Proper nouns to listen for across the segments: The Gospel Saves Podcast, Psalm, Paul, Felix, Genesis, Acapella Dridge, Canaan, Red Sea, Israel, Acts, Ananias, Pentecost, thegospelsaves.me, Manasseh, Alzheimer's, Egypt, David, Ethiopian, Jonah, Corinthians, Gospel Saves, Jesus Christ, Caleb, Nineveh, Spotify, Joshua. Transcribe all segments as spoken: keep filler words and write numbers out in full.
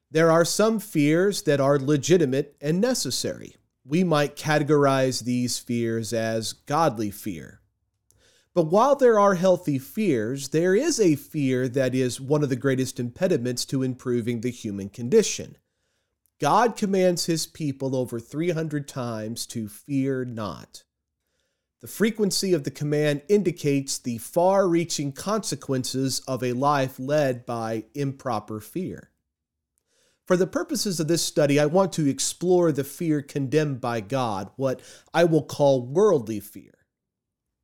There are some fears that are legitimate and necessary. We might categorize these fears as godly fear. But while there are healthy fears, there is a fear that is one of the greatest impediments to improving the human condition. God commands his people over three hundred times to fear not. The frequency of the command indicates the far-reaching consequences of a life led by improper fear. For the purposes of this study, I want to explore the fear condemned by God, what I will call worldly fear.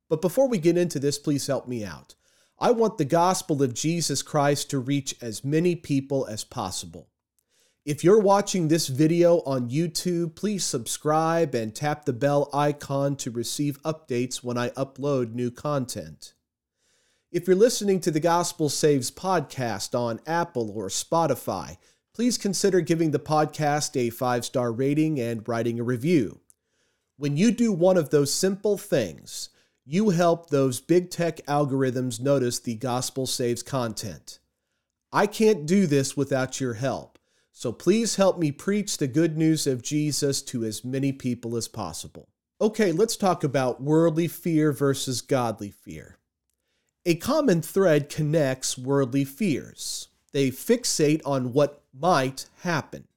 But before we get into this, please help me out. I want the gospel of Jesus Christ to reach as many people as possible. If you're watching this video on YouTube, please subscribe and tap the bell icon to receive updates when I upload new content. If you're listening to the Gospel Saves podcast on Apple or Spotify, please consider giving the podcast a five-star rating and writing a review. When you do one of those simple things, you help those big tech algorithms notice the Gospel Saves content. I can't do this without your help. So please help me preach the good news of Jesus to as many people as possible. Okay, let's talk about worldly fear versus godly fear. A common thread connects worldly fears. They fixate on what might happen.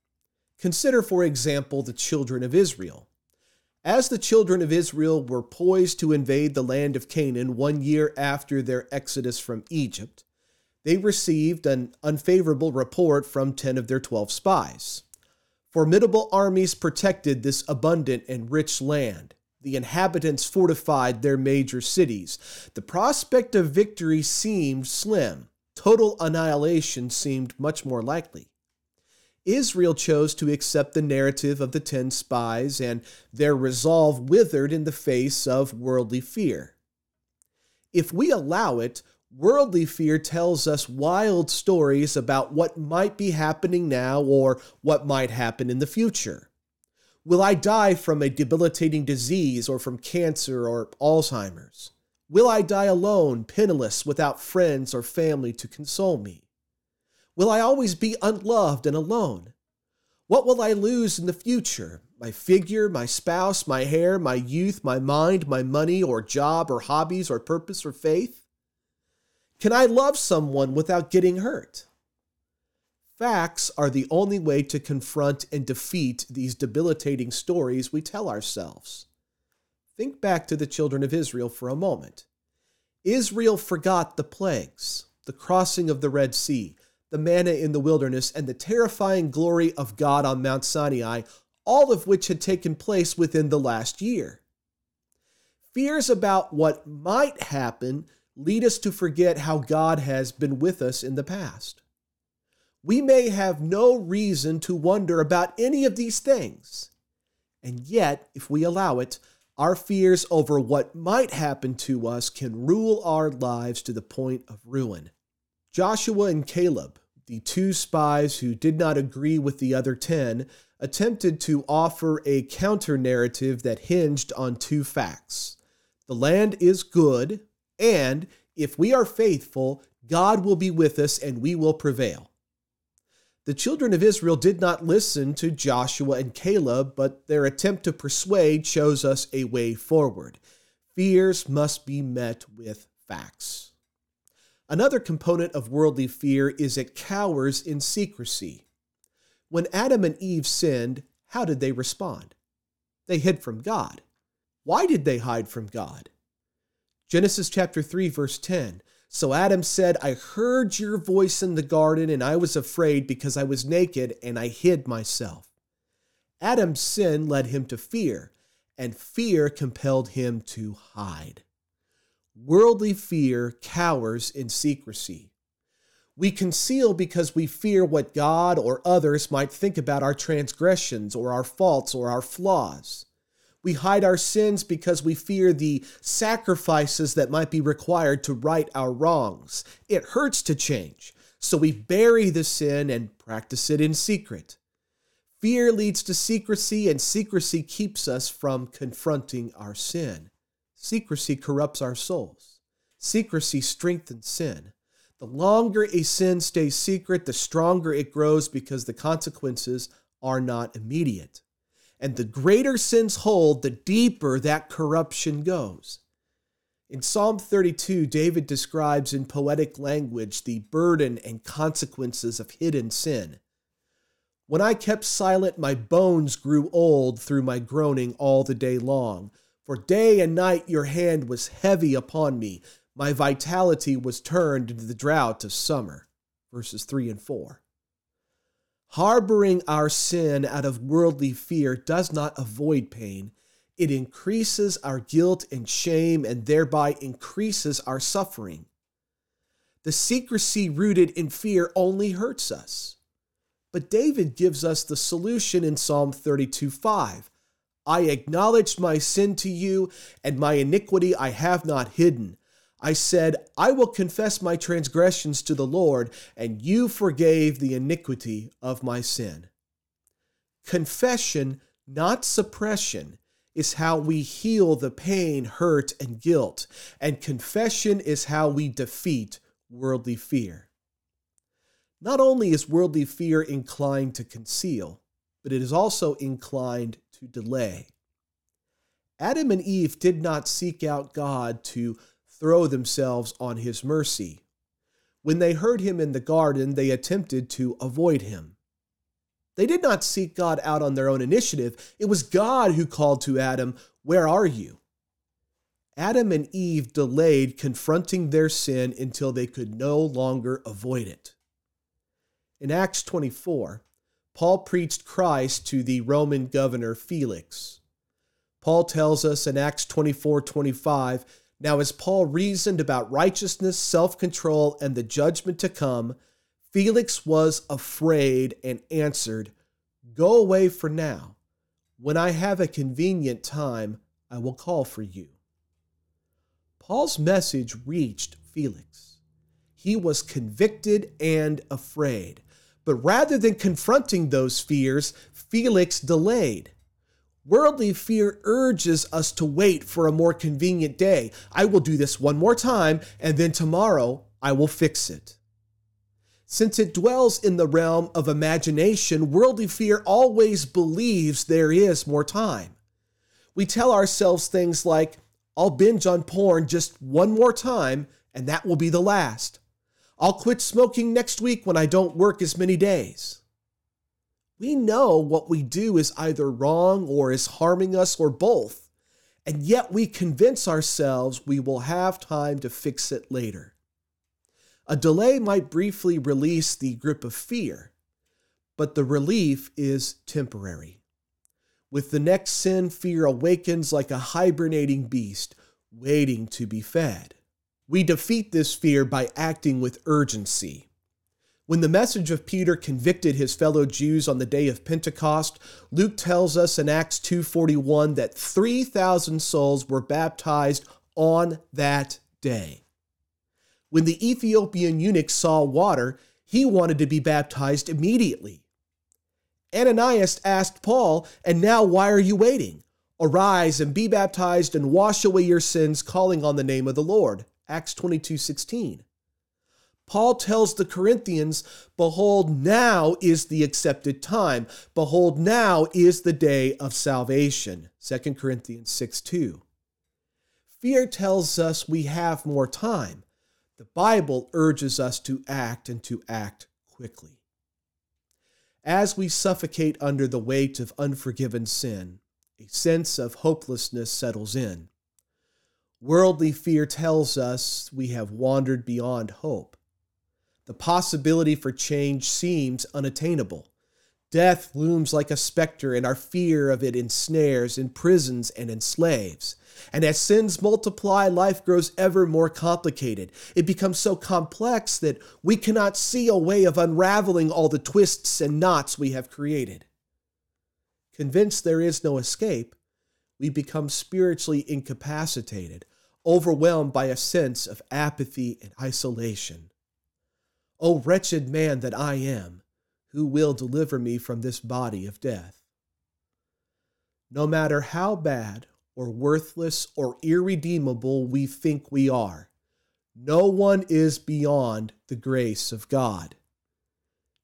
Consider, for example, the children of Israel. As the children of Israel were poised to invade the land of Canaan one year after their exodus from Egypt, they received an unfavorable report from ten of their twelve spies. Formidable armies protected this abundant and rich land. The inhabitants fortified their major cities. The prospect of victory seemed slim. Total annihilation seemed much more likely. Israel chose to accept the narrative of the ten spies, and their resolve withered in the face of worldly fear. If we allow it, worldly fear tells us wild stories about what might be happening now or what might happen in the future. Will I die from a debilitating disease or from cancer or Alzheimer's? Will I die alone, penniless, without friends or family to console me? Will I always be unloved and alone? What will I lose in the future? My figure, my spouse, my hair, my youth, my mind, my money, or job, or hobbies, or purpose, or faith? Can I love someone without getting hurt? Facts are the only way to confront and defeat these debilitating stories we tell ourselves. Think back to the children of Israel for a moment. Israel forgot the plagues, the crossing of the Red Sea, the manna in the wilderness, and the terrifying glory of God on Mount Sinai, all of which had taken place within the last year. Fears about what might happen lead us to forget how God has been with us in the past. We may have no reason to wonder about any of these things. And yet, if we allow it, our fears over what might happen to us can rule our lives to the point of ruin. Joshua and Caleb, the two spies who did not agree with the other ten, attempted to offer a counter-narrative that hinged on two facts. The land is good, and if we are faithful, God will be with us and we will prevail. The children of Israel did not listen to Joshua and Caleb, but their attempt to persuade shows us a way forward. Fears must be met with facts. Another component of worldly fear is it cowers in secrecy. When Adam and Eve sinned, how did they respond? They hid from God. Why did they hide from God? Genesis chapter three, verse ten. So Adam said, I heard your voice in the garden, and I was afraid because I was naked, and I hid myself. Adam's sin led him to fear, and fear compelled him to hide. Worldly fear cowers in secrecy. We conceal because we fear what God or others might think about our transgressions or our faults or our flaws. We hide our sins because we fear the sacrifices that might be required to right our wrongs. It hurts to change, so we bury the sin and practice it in secret. Fear leads to secrecy, and secrecy keeps us from confronting our sin. Secrecy corrupts our souls. Secrecy strengthens sin. The longer a sin stays secret, the stronger it grows because the consequences are not immediate. And the greater sins hold, the deeper that corruption goes. In Psalm thirty-two, David describes in poetic language the burden and consequences of hidden sin. When I kept silent, my bones grew old through my groaning all the day long. For day and night your hand was heavy upon me. My vitality was turned into the drought of summer. Verses three and four. Harboring our sin out of worldly fear does not avoid pain. It increases our guilt and shame and thereby increases our suffering. The secrecy rooted in fear only hurts us. But David gives us the solution in Psalm thirty-two five. I acknowledged my sin to you, and my iniquity I have not hidden. I said, I will confess my transgressions to the Lord, and you forgave the iniquity of my sin. Confession, not suppression, is how we heal the pain, hurt, and guilt, and confession is how we defeat worldly fear. Not only is worldly fear inclined to conceal, but it is also inclined to delay. Adam and Eve did not seek out God to throw themselves on his mercy. When they heard him in the garden, they attempted to avoid him. They did not seek God out on their own initiative. It was God who called to Adam, "Where are you?" Adam and Eve delayed confronting their sin until they could no longer avoid it. In Acts twenty-four, Paul preached Christ to the Roman governor Felix. Paul tells us in Acts twenty-four twenty-five, now, as Paul reasoned about righteousness, self-control, and the judgment to come, Felix was afraid and answered, Go away for now. When I have a convenient time, I will call for you. Paul's message reached Felix. He was convicted and afraid. But rather than confronting those fears, Felix delayed. Worldly fear urges us to wait for a more convenient day. I will do this one more time, and then tomorrow I will fix it. Since it dwells in the realm of imagination, worldly fear always believes there is more time. We tell ourselves things like, I'll binge on porn just one more time, and that will be the last. I'll quit smoking next week when I don't work as many days. We know what we do is either wrong or is harming us or both, and yet we convince ourselves we will have time to fix it later. A delay might briefly release the grip of fear, but the relief is temporary. With the next sin, fear awakens like a hibernating beast waiting to be fed. We defeat this fear by acting with urgency. When the message of Peter convicted his fellow Jews on the day of Pentecost, Luke tells us in Acts two forty-one that three thousand souls were baptized on that day. When the Ethiopian eunuch saw water, he wanted to be baptized immediately. Ananias asked Paul, "And now why are you waiting? Arise and be baptized and wash away your sins, calling on the name of the Lord." Acts twenty-two sixteen. Paul tells the Corinthians, behold, now is the accepted time. Behold, now is the day of salvation. Second Corinthians six two. Fear tells us we have more time. The Bible urges us to act and to act quickly. As we suffocate under the weight of unforgiven sin, a sense of hopelessness settles in. Worldly fear tells us we have wandered beyond hope. The possibility for change seems unattainable. Death looms like a specter, and our fear of it ensnares, imprisons, and enslaves. And as sins multiply, life grows ever more complicated. It becomes so complex that we cannot see a way of unraveling all the twists and knots we have created. Convinced there is no escape, we become spiritually incapacitated, overwhelmed by a sense of apathy and isolation. O wretched man that I am! Who will deliver me from this body of death? No matter how bad or worthless or irredeemable we think we are, no one is beyond the grace of God.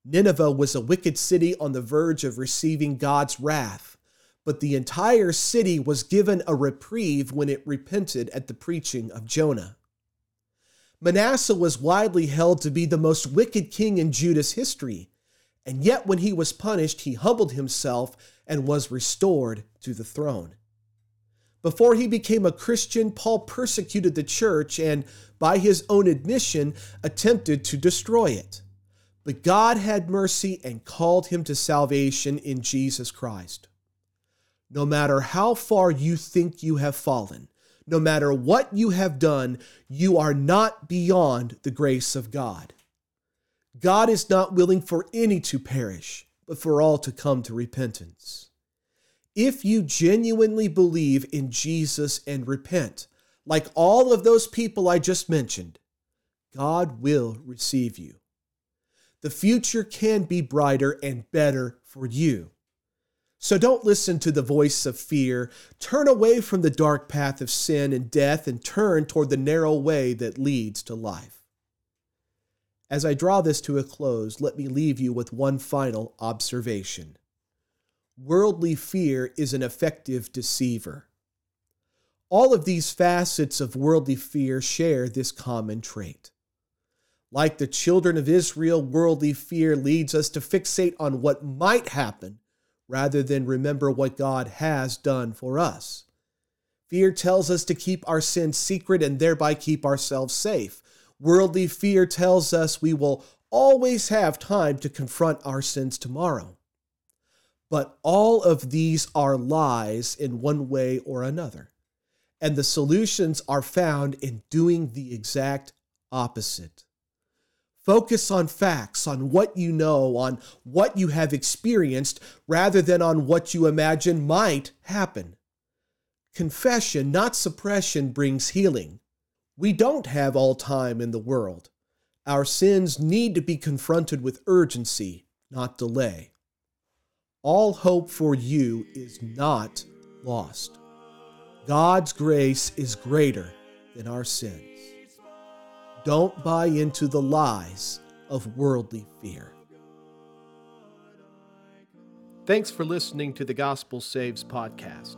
Nineveh was a wicked city on the verge of receiving God's wrath, but the entire city was given a reprieve when it repented at the preaching of Jonah. Manasseh was widely held to be the most wicked king in Judah's history, and yet when he was punished, he humbled himself and was restored to the throne. Before he became a Christian, Paul persecuted the church and, by his own admission, attempted to destroy it. But God had mercy and called him to salvation in Jesus Christ. No matter how far you think you have fallen, no matter what you have done, you are not beyond the grace of God. God is not willing for any to perish, but for all to come to repentance. If you genuinely believe in Jesus and repent, like all of those people I just mentioned, God will receive you. The future can be brighter and better for you. So don't listen to the voice of fear. Turn away from the dark path of sin and death and turn toward the narrow way that leads to life. As I draw this to a close, let me leave you with one final observation. Worldly fear is an effective deceiver. All of these facets of worldly fear share this common trait. Like the children of Israel, worldly fear leads us to fixate on what might happen rather than remember what God has done for us. Fear tells us to keep our sins secret and thereby keep ourselves safe. Worldly fear tells us we will always have time to confront our sins tomorrow. But all of these are lies in one way or another, and the solutions are found in doing the exact opposite. Focus on facts, on what you know, on what you have experienced, rather than on what you imagine might happen. Confession, not suppression, brings healing. We don't have all time in the world. Our sins need to be confronted with urgency, not delay. All hope for you is not lost. God's grace is greater than our sins. Don't buy into the lies of worldly fear. Thanks for listening to the Gospel Saves podcast.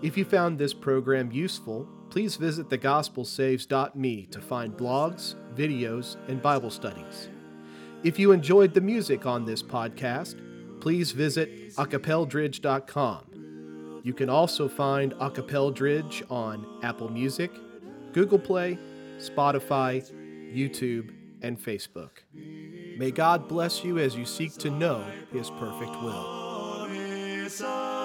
If you found this program useful, please visit the gospel saves dot me to find blogs, videos, and Bible studies. If you enjoyed the music on this podcast, please visit acapella dridge dot com. You can also find Acapella Dridge on Apple Music, Google Play, Spotify, YouTube, and Facebook. May God bless you as you seek to know His perfect will.